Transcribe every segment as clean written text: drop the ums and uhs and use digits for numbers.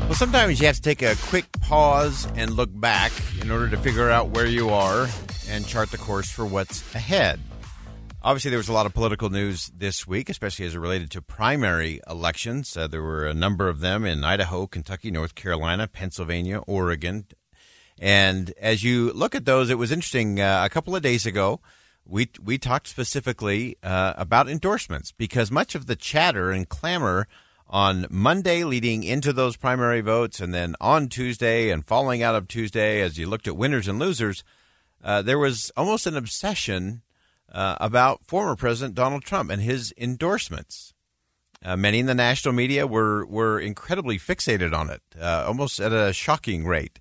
Well, sometimes you have to take a quick pause and look back in order to figure out where you are and chart the course for what's ahead. Obviously, there was a lot of political news this week, especially as it related to primary elections. There were a number of them in Idaho, Kentucky, North Carolina, Pennsylvania, Oregon. And as you look at those, it was interesting. A couple of days ago, we talked specifically about endorsements, because much of the chatter and clamor on Monday leading into those primary votes, and then on Tuesday and falling out of Tuesday, as you looked at winners and losers, there was almost an obsession about former President Donald Trump and his endorsements. Many in the national media were incredibly fixated on it, almost at a shocking rate.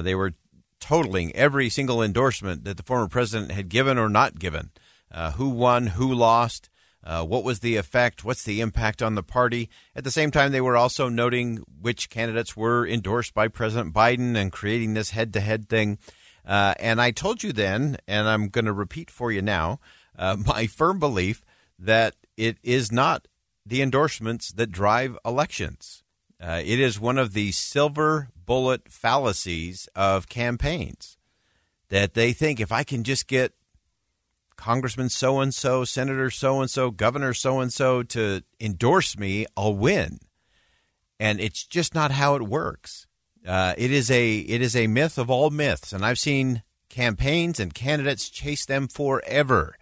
They were totaling every single endorsement that the former president had given or not given, who won, who lost. What was the effect? What's the impact on the party? At the same time, they were also noting which candidates were endorsed by President Biden and creating this head-to-head thing. And I told you then, and I'm going to repeat for you now, my firm belief that it is not the endorsements that drive elections. It is one of the silver bullet fallacies of campaigns, that they think if I can just get Congressman so-and-so, Senator so-and-so, Governor so-and-so to endorse me, I'll win. And it's just not how it works. It is a myth of all myths, and I've seen campaigns and candidates chase them forever,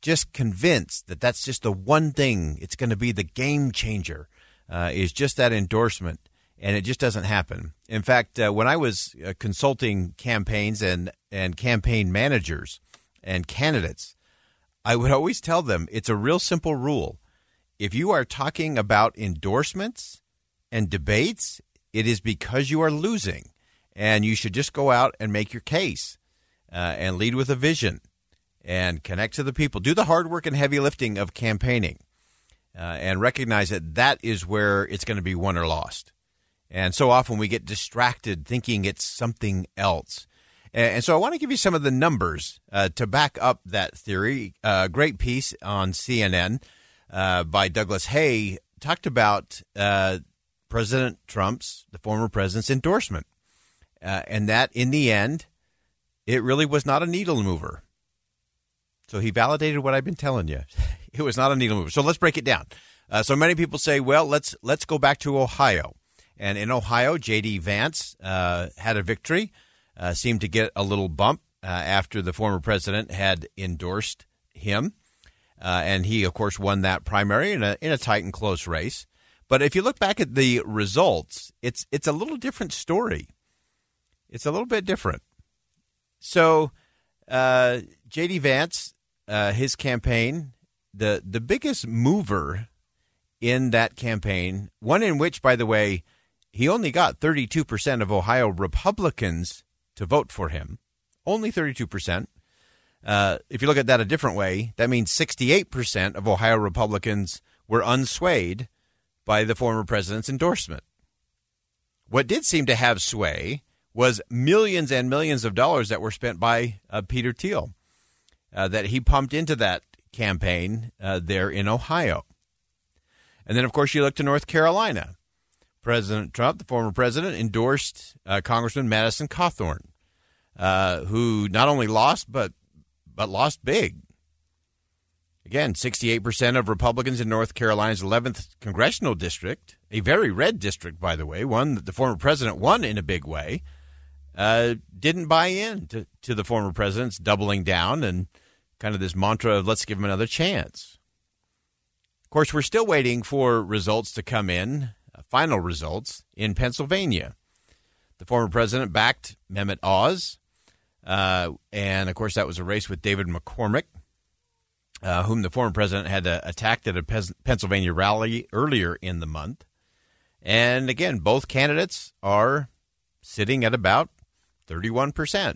just convinced that that's just the one thing. It's going to be the game changer, is just that endorsement, and it just doesn't happen. In fact, when I was consulting campaigns and campaign managers and candidates, I would always tell them it's a real simple rule. If you are talking about endorsements and debates, it is because you are losing, and you should just go out and make your case and lead with a vision and connect to the people. Do the hard work and heavy lifting of campaigning and recognize that that is where it's going to be won or lost. And so often we get distracted thinking it's something else. And so I want to give you some of the numbers to back up that theory. A great piece on CNN by Douglas Hay talked about President Trump's, the former president's endorsement, and that in the end, it really was not a needle mover. So he validated what I've been telling you. It was not a needle mover. So let's break it down. So many people say, well, let's go back to Ohio. And in Ohio, J.D. Vance had a victory. Seemed to get a little bump after the former president had endorsed him. And he, of course, won that primary in a tight and close race. But if you look back at the results, it's a little different story. It's a little bit different. So J.D. Vance, his campaign, the biggest mover in that campaign, one in which, by the way, he only got 32% of Ohio Republicans to vote for him, only 32%. If you look at that a different way, that means 68% of Ohio Republicans were unswayed by the former president's endorsement. What did seem to have sway was millions and millions of dollars that were spent by Peter Thiel, that he pumped into that campaign there in Ohio. And then, of course, you look to North Carolina. President Trump, the former president, endorsed Congressman Madison Cawthorn, who not only lost, but lost big. Again, 68% of Republicans in North Carolina's 11th congressional district, a very red district, by the way, one that the former president won in a big way, didn't buy in to the former president's doubling down and kind of this mantra of let's give him another chance. Of course, we're still waiting for results to come in, final results in Pennsylvania. The former president backed Mehmet Oz, and, of course, that was a race with David McCormick, whom the former president had attacked at a Pennsylvania rally earlier in the month. And again, both candidates are sitting at about 31%.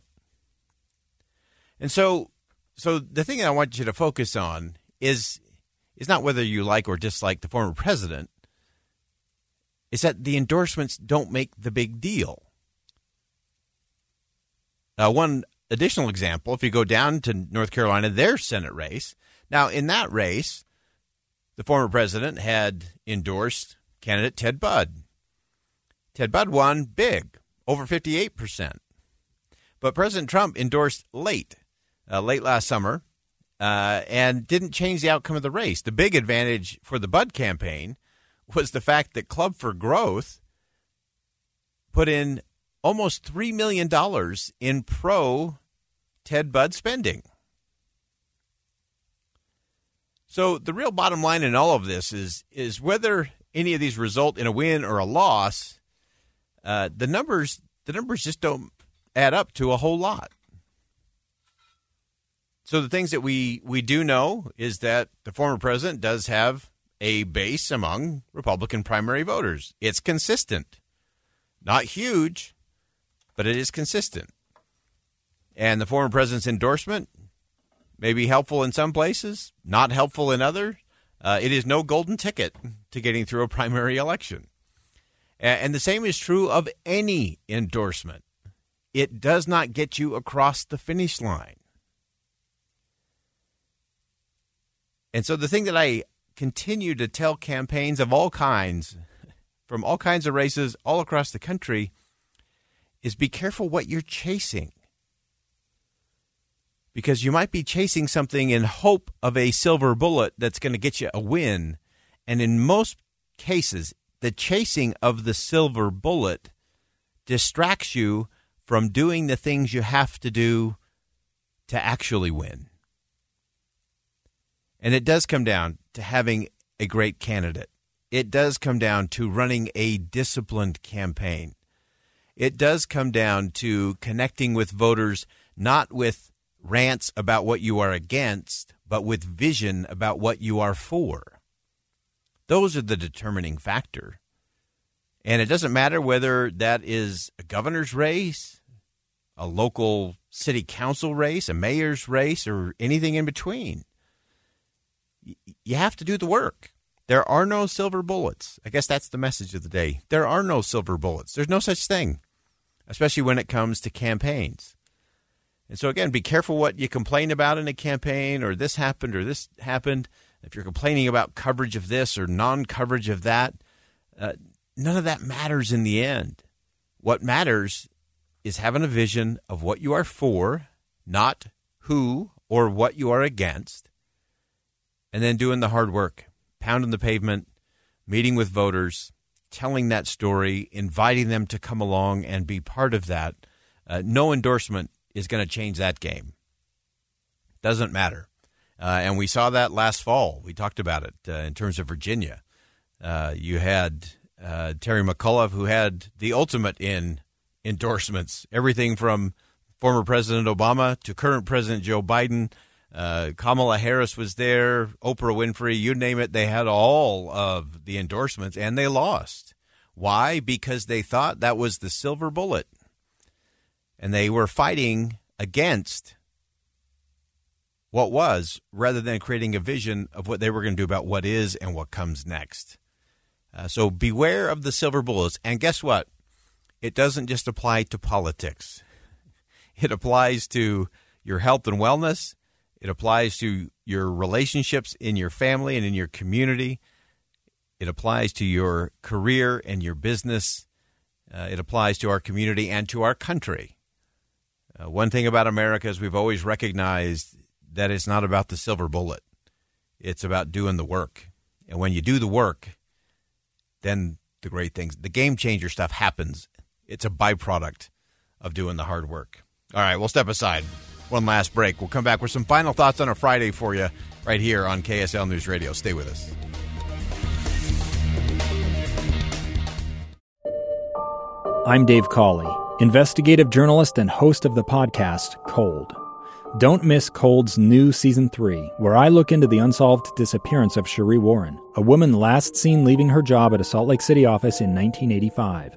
And so the thing I want you to focus on is not whether you like or dislike the former president. It's that the endorsements don't make the big deal. One additional example, if you go down to North Carolina, their Senate race. Now, in that race, the former president had endorsed candidate Ted Budd. Ted Budd won big, over 58%. But President Trump endorsed late last summer, and didn't change the outcome of the race. The big advantage for the Budd campaign was the fact that Club for Growth put in almost $3 million in pro-Ted Budd spending. So the real bottom line in all of this is whether any of these result in a win or a loss, the numbers just don't add up to a whole lot. So the things that we do know is that the former president does have a base among Republican primary voters. It's consistent. Not huge, but it is consistent. And the former president's endorsement may be helpful in some places, not helpful in others. It is no golden ticket to getting through a primary election. And the same is true of any endorsement. It does not get you across the finish line. And so the thing that I continue to tell campaigns of all kinds, from all kinds of races all across the country, is be careful what you're chasing. Because you might be chasing something in hope of a silver bullet that's going to get you a win. And in most cases, the chasing of the silver bullet distracts you from doing the things you have to do to actually win. And it does come down to having a great candidate. It does come down to running a disciplined campaign. It does come down to connecting with voters, not with rants about what you are against, but with vision about what you are for. Those are the determining factor. And it doesn't matter whether that is a governor's race, a local city council race, a mayor's race, or anything in between. You have to do the work. There are no silver bullets. I guess that's the message of the day. There are no silver bullets. There's no such thing, especially when it comes to campaigns. And so, again, be careful what you complain about in a campaign, or this happened or this happened. If you're complaining about coverage of this or non-coverage of that, none of that matters in the end. What matters is having a vision of what you are for, not who or what you are against, and then doing the hard work, pounding the pavement, meeting with voters, telling that story, inviting them to come along and be part of that. No endorsement is going to change that game. Doesn't matter. And we saw that last fall. We talked about it in terms of Virginia. You had Terry McAuliffe, who had the ultimate in endorsements, everything from former President Obama to current President Joe Biden. Kamala Harris was there, Oprah Winfrey, you name it. They had all of the endorsements, and they lost. Why? Because they thought that was the silver bullet. And they were fighting against what was, rather than creating a vision of what they were going to do about what is and what comes next. So beware of the silver bullets. And guess what? It doesn't just apply to politics. It applies to your health and wellness. It applies to your relationships in your family and in your community. It applies to your career and your business. It applies to our community and to our country. One thing about America is we've always recognized that it's not about the silver bullet. It's about doing the work. And when you do the work, then the great things, the game changer stuff happens. It's a byproduct of doing the hard work. All right, we'll step aside. One last break. We'll come back with some final thoughts on a Friday for you right here on KSL News Radio. Stay with us. I'm Dave Cawley, investigative journalist and host of the podcast Cold. Don't miss Cold's new Season 3, where I look into the unsolved disappearance of Cherie Warren, a woman last seen leaving her job at a Salt Lake City office in 1985.